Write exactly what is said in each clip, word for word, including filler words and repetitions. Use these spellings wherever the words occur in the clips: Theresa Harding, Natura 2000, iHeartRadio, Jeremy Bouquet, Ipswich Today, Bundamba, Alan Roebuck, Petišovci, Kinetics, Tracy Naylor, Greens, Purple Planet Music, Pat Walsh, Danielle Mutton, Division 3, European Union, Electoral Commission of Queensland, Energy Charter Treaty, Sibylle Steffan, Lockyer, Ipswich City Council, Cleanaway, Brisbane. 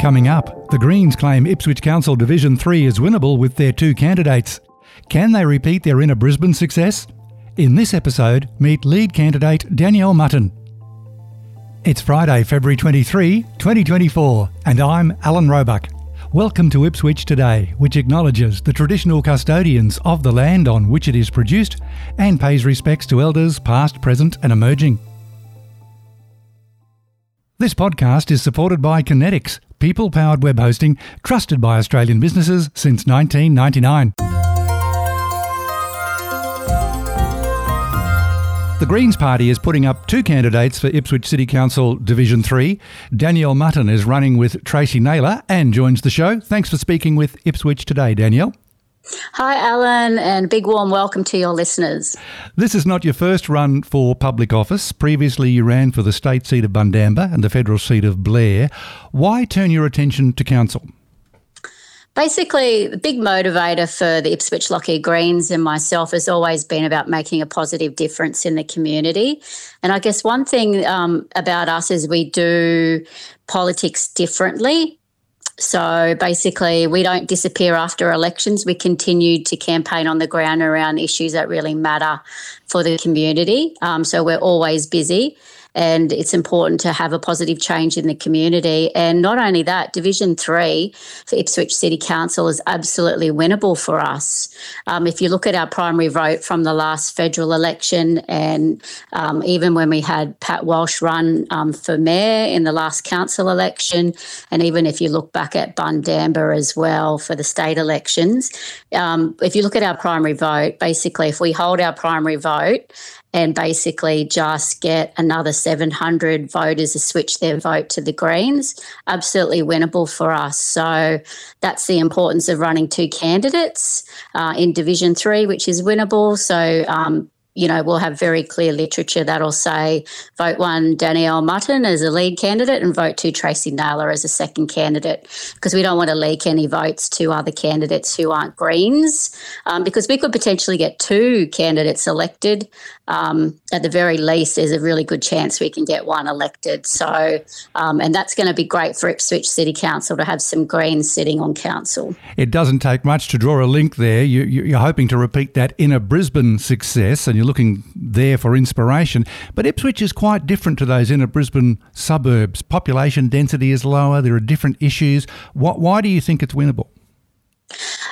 Coming up, the Greens claim Ipswich Council Division three is winnable with their two candidates. Can they repeat their inner Brisbane success? In this episode, meet lead candidate Danielle Mutton. It's Friday, February twenty-third, twenty twenty-four, and I'm Alan Roebuck. Welcome to Ipswich Today, which acknowledges the traditional custodians of the land on which it is produced and pays respects to elders past, present and emerging. This podcast is supported by Kinetics, people-powered web hosting trusted by Australian businesses since nineteen ninety-nine. The Greens Party is putting up two candidates for Ipswich City Council Division three. Danielle Mutton is running with Tracy Naylor and joins the show. Thanks for speaking with Ipswich Today, Danielle. Hi, Alan, and big warm welcome to your listeners. This is not your first run for public office. Previously, you ran for the state seat of Bundamba and the federal seat of Blair. Why turn your attention to council? Basically, the big motivator for the Ipswich Lockyer Greens and myself has always been about making a positive difference in the community. And I guess one thing um, about us is we do politics differently. So basically, we don't disappear after elections. We continue to campaign on the ground around issues that really matter for the community. Um, so we're always busy. And it's important to have a positive change in the community. And not only that, Division three for Ipswich City Council is absolutely winnable for us. Um, if you look at our primary vote from the last federal election and um, even when we had Pat Walsh run um, for mayor in the last council election, and even if you look back at Bundamba as well for the state elections, um, if you look at our primary vote, basically if we hold our primary vote and basically just get another seven hundred voters to switch their vote to the Greens, absolutely winnable for us. So that's the importance of running two candidates uh, in Division three, which is winnable. So, um, you know, we'll have very clear literature that'll say vote one Danielle Mutton as a lead candidate and vote two Tracy Naylor as a second candidate, because we don't want to leak any votes to other candidates who aren't Greens, um, because we could potentially get two candidates elected. Um, at the very least, there's a really good chance we can get one elected. So, um, and that's going to be great for Ipswich City Council to have some Greens sitting on council. It doesn't take much to draw a link there. You, you, you're hoping to repeat that inner Brisbane success and you're looking there for inspiration. But Ipswich is quite different to those inner Brisbane suburbs. Population density is lower. There are different issues. What, why do you think it's winnable?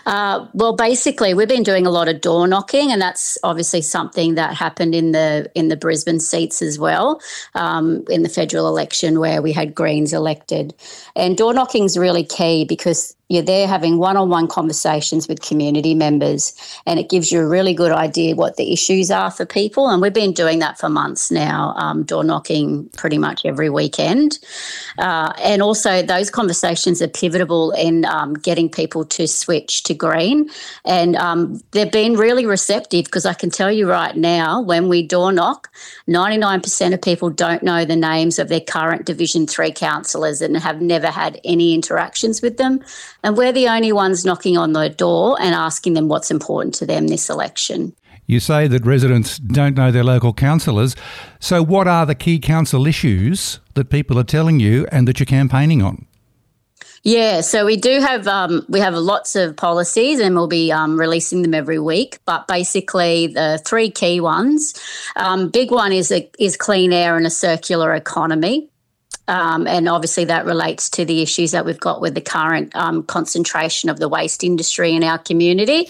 Uh, well, basically, we've been doing a lot of door knocking, and that's obviously something that happened in the in the Brisbane seats as well, um, in the federal election where we had Greens elected. And door knocking is really key because you're there having one-on-one conversations with community members, and it gives you a really good idea what the issues are for people. And we've been doing that for months now, um, door knocking pretty much every weekend. Uh, and also those conversations are pivotal in um, getting people to switch to Green. And um, they've been really receptive because I can tell you right now, when we door knock, ninety-nine percent of people don't know the names of their current Division three councillors and have never had any interactions with them. And we're the only ones knocking on their door and asking them what's important to them this election. You say that residents don't know their local councillors. So what are the key council issues that people are telling you and that you're campaigning on? Yeah, so we do have um, we have lots of policies and we'll be um, releasing them every week. But basically the three key ones, um, big one is, a, is clean air and a circular economy. Um, and obviously that relates to the issues that we've got with the current um, concentration of the waste industry in our community,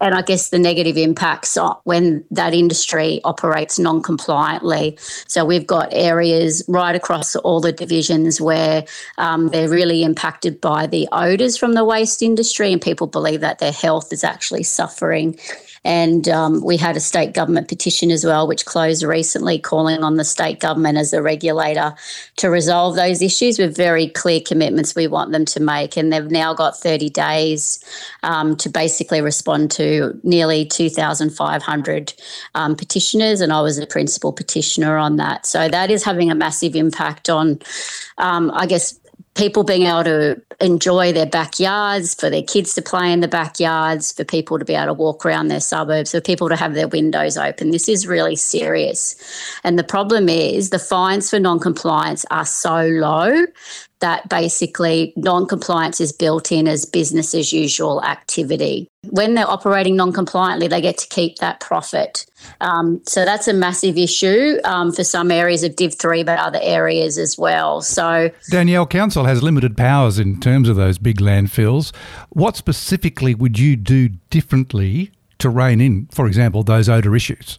and I guess the negative impacts when that industry operates non-compliantly. So we've got areas right across all the divisions where um, they're really impacted by the odours from the waste industry, and people believe that their health is actually suffering. And um, we had a state government petition as well, which closed recently, calling on the state government as the regulator to resolve those issues with very clear commitments we want them to make. And they've now got thirty days um, to basically respond to nearly two thousand five hundred um, petitioners, and I was the principal petitioner on that. So that is having a massive impact on, um, I guess, people being able to enjoy their backyards, for their kids to play in the backyards, for people to be able to walk around their suburbs, for people to have their windows open. This is really serious. And the problem is the fines for non-compliance are so low that basically non-compliance is built in as business as usual activity. When they're operating non-compliantly, they get to keep that profit. Um, so that's a massive issue um, for some areas of Div three, but other areas as well. So Danielle, Council has limited powers in terms of those big landfills. What specifically would you do differently to rein in, for example, those odour issues?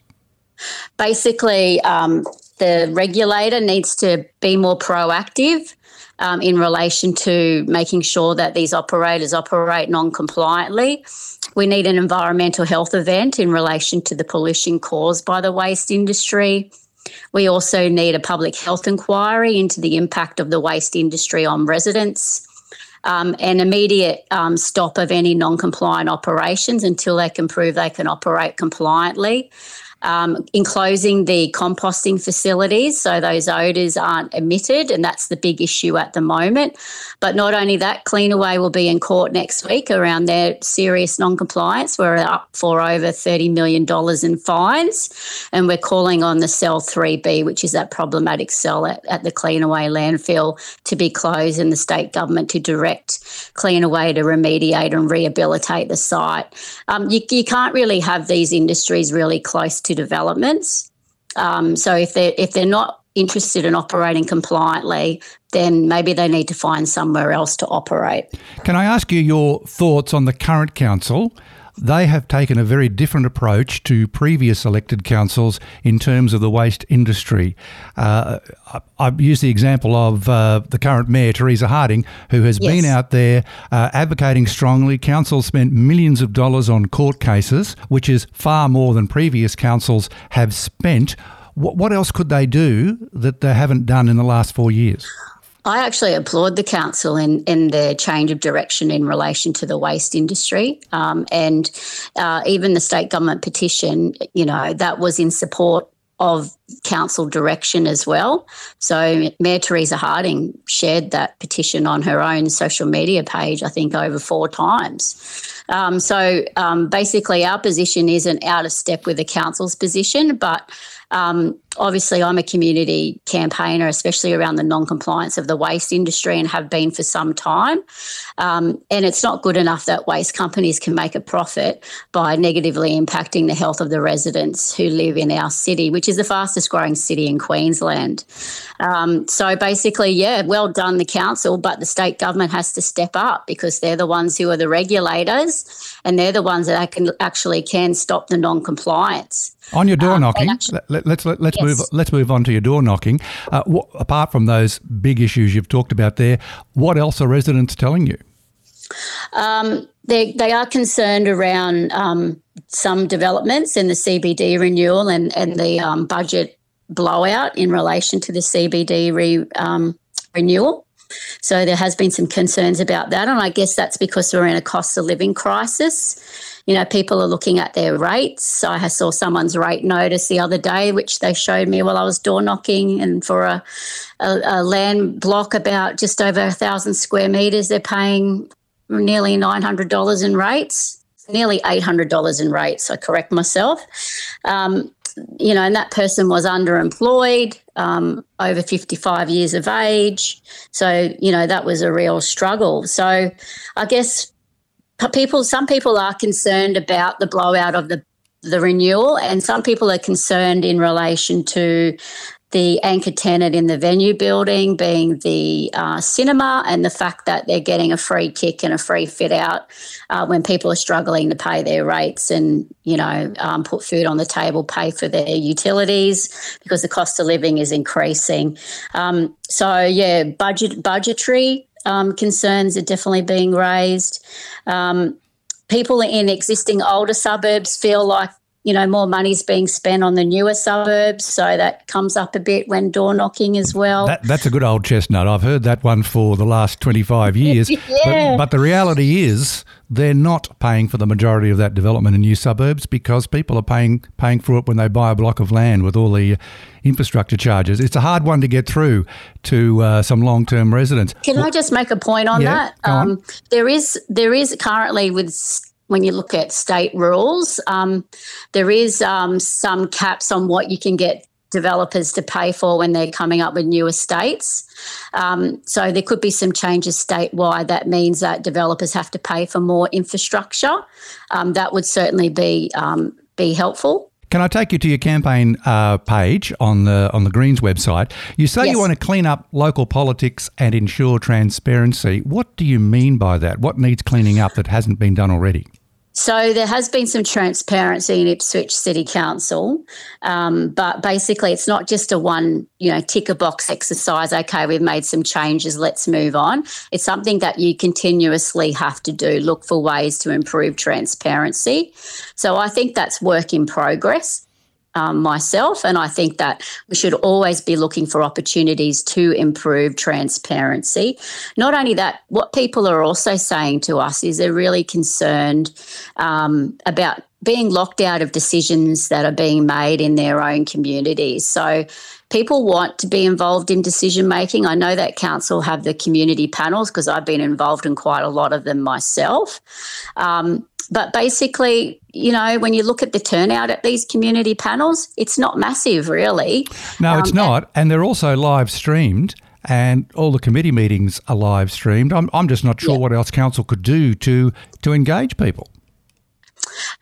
Basically, um, the regulator needs to be more proactive Um, in relation to making sure that these operators operate non-compliantly. We need an environmental health event in relation to the pollution caused by the waste industry. We also need a public health inquiry into the impact of the waste industry on residents. Um, an immediate um, stop of any non-compliant operations until they can prove they can operate compliantly. Um, enclosing the composting facilities so those odours aren't emitted, and that's the big issue at the moment. But not only that, Cleanaway will be in court next week around their serious non-compliance. We're up for over thirty million dollars in fines, and we're calling on the cell three B, which is that problematic cell at, at the Cleanaway landfill, to be closed, and the state government to direct Cleanaway to remediate and rehabilitate the site. Um, you, you can't really have these industries really close to developments. Um, so if they're, if they're not interested in operating compliantly, then maybe they need to find somewhere else to operate. Can I ask you your thoughts on the current council? They have taken a very different approach to previous elected councils in terms of the waste industry. Uh, I've used the example of uh, the current mayor, Theresa Harding, who has yes. been out there uh, advocating strongly. Council spent millions of dollars on court cases, which is far more than previous councils have spent. W- what else could they do that they haven't done in the last four years? I actually applaud the council in, in their change of direction in relation to the waste industry, um, and uh, even the state government petition, you know, that was in support of council direction as well. So Mayor Theresa Harding shared that petition on her own social media page, I think, over four times. Um, so um, basically our position isn't out of step with the council's position, but Um, obviously I'm a community campaigner, especially around the non-compliance of the waste industry, and have been for some time. Um, and it's not good enough that waste companies can make a profit by negatively impacting the health of the residents who live in our city, which is the fastest growing city in Queensland. Um, so basically, yeah, well done the council, but the state government has to step up, because they're the ones who are the regulators, and they're the ones that can, actually can stop the non-compliance. On your door um, knocking, actually, let, let's let, let's yes. move let's move on to your door knocking. Uh, wh- apart from those big issues you've talked about there, what else are residents telling you? Um, they they are concerned around um, some developments in the C B D renewal and and the um, budget blowout in relation to the C B D re, um, renewal. So there has been some concerns about that, and I guess that's because we're in a cost of living crisis. You know, people are looking at their rates. I saw someone's rate notice the other day, which they showed me while I was door knocking, and for a, a, a land block about just over one thousand square metres, they're paying nearly nine hundred dollars in rates, nearly eight hundred dollars in rates, I correct myself. Um, you know, and that person was underemployed, um, over fifty-five years of age. So, you know, that was a real struggle. So I guess people, some people are concerned about the blowout of the, the renewal, and some people are concerned in relation to the anchor tenant in the venue building being the uh, cinema, and the fact that they're getting a free kick and a free fit out uh, when people are struggling to pay their rates and, you know, um, put food on the table, pay for their utilities, because the cost of living is increasing. Um, so, yeah, budget budgetary um, concerns are definitely being raised. Um, people in existing older suburbs feel like, you know, more money's being spent on the newer suburbs, so that comes up a bit when door knocking as well. That, that's a good old chestnut. I've heard that one for the last twenty-five years. yeah. but, but the reality is they're not paying for the majority of that development in new suburbs, because people are paying paying for it when they buy a block of land with all the infrastructure charges. It's a hard one to get through to uh, some long-term residents. Can well, I just make a point on yeah, that? Go um, on. There is, there is currently with – when you look at state rules, um, there is um, some caps on what you can get developers to pay for when they're coming up with new estates. Um, so there could be some changes statewide. That means that developers have to pay for more infrastructure. Um, that would certainly be um, be helpful. Can I take you to your campaign uh, page on the on the Greens website? You say yes. You want to clean up local politics and ensure transparency. What do you mean by that? What needs cleaning up that hasn't been done already? So there has been some transparency in Ipswich City Council, um, but basically it's not just a one, you know, ticker box exercise, okay, we've made some changes, let's move on. It's something that you continuously have to do, look for ways to improve transparency. So I think that's work in progress. Um, myself, and I think that we should always be looking for opportunities to improve transparency. Not only that, what people are also saying to us is they're really concerned um, about being locked out of decisions that are being made in their own communities. So people want to be involved in decision making. I know that council have the community panels, because I've been involved in quite a lot of them myself. Um, But basically, you know, when you look at the turnout at these community panels, it's not massive, really. No, um, it's not. And, and they're also live streamed, and all the committee meetings are live streamed. I'm, I'm just not sure yeah. what else council could do to to engage people.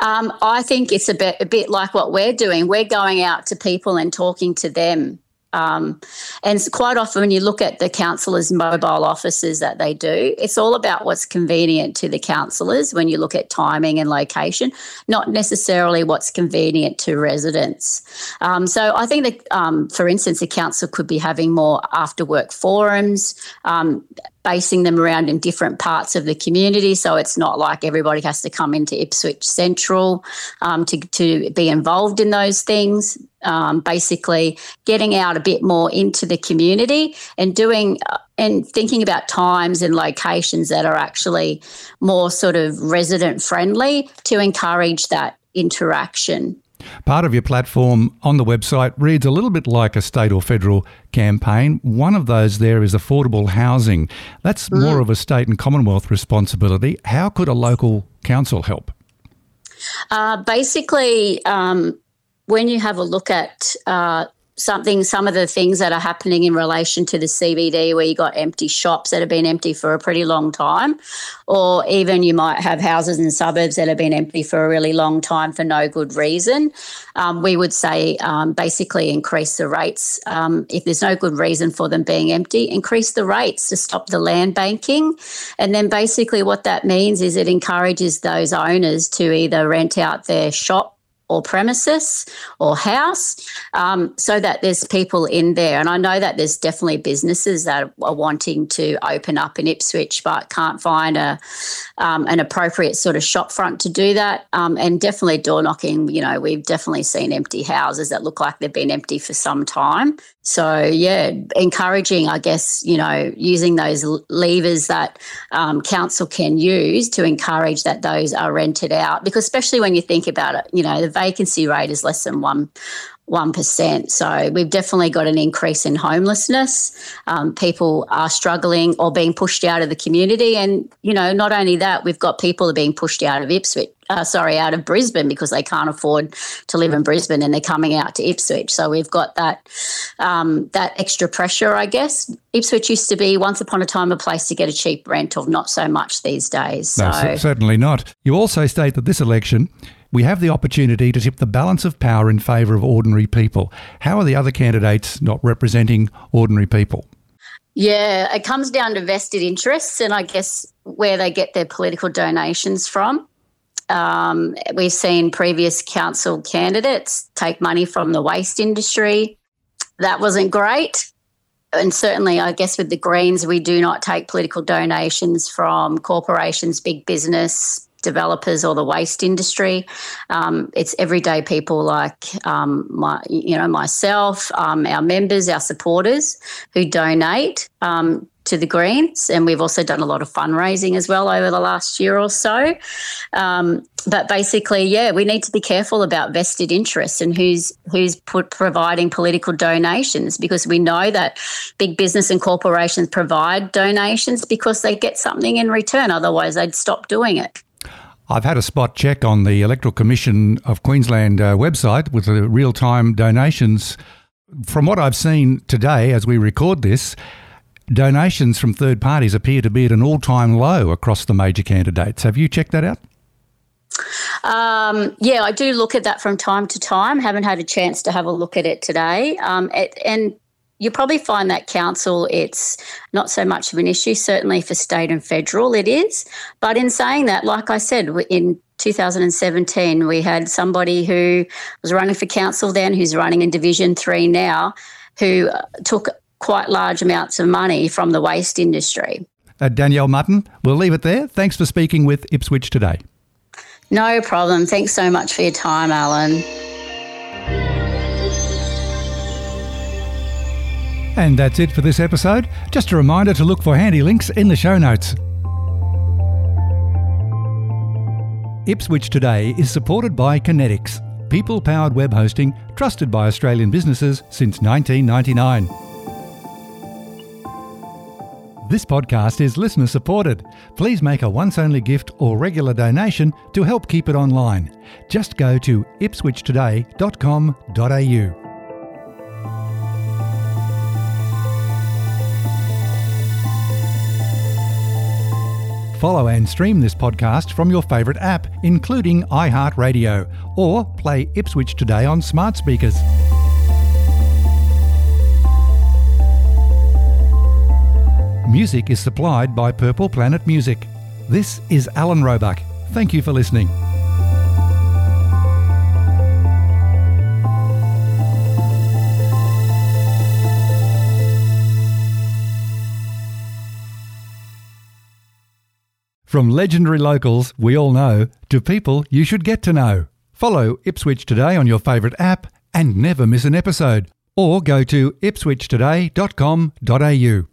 Um, I think it's a bit, a bit like what we're doing. We're going out to people and talking to them. Um, and quite often when you look at the councillors' mobile offices that they do, it's all about what's convenient to the councillors when you look at timing and location, not necessarily what's convenient to residents. Um, so I think that, um, for instance, the council could be having more after-work forums, um, basing them around in different parts of the community, so it's not like everybody has to come into Ipswich Central um, to, to be involved in those things. Um, basically getting out a bit more into the community and doing uh, and thinking about times and locations that are actually more sort of resident friendly to encourage that interaction. Part of your platform on the website reads a little bit like a state or federal campaign. One of those there is affordable housing. That's mm. more of a state and Commonwealth responsibility. How could a local council help? Uh, basically, um, when you have a look at uh, something, some of the things that are happening in relation to the C B D, where you got empty shops that have been empty for a pretty long time, or even you might have houses in suburbs that have been empty for a really long time for no good reason, um, we would say um, basically increase the rates. Um, if there's no good reason for them being empty, increase the rates to stop the land banking. And then basically what that means is it encourages those owners to either rent out their shop or premises or house, um, so that there's people in there. And I know that there's definitely businesses that are wanting to open up in Ipswich but can't find a um, an appropriate sort of shop front to do that. Um, and definitely door knocking, you know, we've definitely seen empty houses that look like they've been empty for some time. So, yeah, encouraging, I guess, you know, using those levers that um, council can use to encourage that those are rented out, because especially when you think about it, you know, the vacancy rate is less than one, one percent. So we've definitely got an increase in homelessness. Um, people are struggling or being pushed out of the community. And, you know, not only that, we've got people being pushed out of Ipswich. Uh, sorry, out of Brisbane, because they can't afford to live in Brisbane and they're coming out to Ipswich. So we've got that um, that extra pressure, I guess. Ipswich used to be, once upon a time, a place to get a cheap rental, not so much these days. So. No, c- certainly not. You also state that this election we have the opportunity to tip the balance of power in favour of ordinary people. How are the other candidates not representing ordinary people? Yeah, it comes down to vested interests and I guess where they get their political donations from. Um, we've seen previous council candidates take money from the waste industry. That wasn't great. And certainly, I guess with the Greens, we do not take political donations from corporations, big business, developers or the waste industry. Um, it's everyday people like um, my, you know, myself, um, our members, our supporters who donate um, to the Greens. And we've also done a lot of fundraising as well over the last year or so. Um, but basically, yeah, we need to be careful about vested interests and who's who's put providing political donations, because we know that big business and corporations provide donations because they get something in return. Otherwise, they'd stop doing it. I've had a spot check on the Electoral Commission of Queensland uh, website with the real-time donations. From what I've seen today as we record this, donations from third parties appear to be at an all-time low across the major candidates. Have you checked that out? Um, yeah, I do look at that from time to time. Haven't had a chance to have a look at it today. Um, it, and you probably find that council, it's not so much of an issue, certainly for state and federal it is. But in saying that, like I said, in two thousand seventeen, we had somebody who was running for council then, who's running in Division three now, who took quite large amounts of money from the waste industry. Uh, Danielle Mutton, we'll leave it there. Thanks for speaking with Ipswich Today. No problem. Thanks so much for your time, Alan. And that's it for this episode. Just a reminder to look for handy links in the show notes. Ipswich Today is supported by Kinetics, people-powered web hosting trusted by Australian businesses since nineteen ninety-nine. This podcast is listener-supported. Please make a once-only gift or regular donation to help keep it online. Just go to ipswich today dot com dot a u. Follow and stream this podcast from your favourite app, including iHeartRadio, or play Ipswich Today on smart speakers. Music is supplied by Purple Planet Music. This is Alan Roebuck. Thank you for listening. From legendary locals we all know to people you should get to know. Follow Ipswich Today on your favourite app and never miss an episode. Or go to ipswich today dot com dot a u.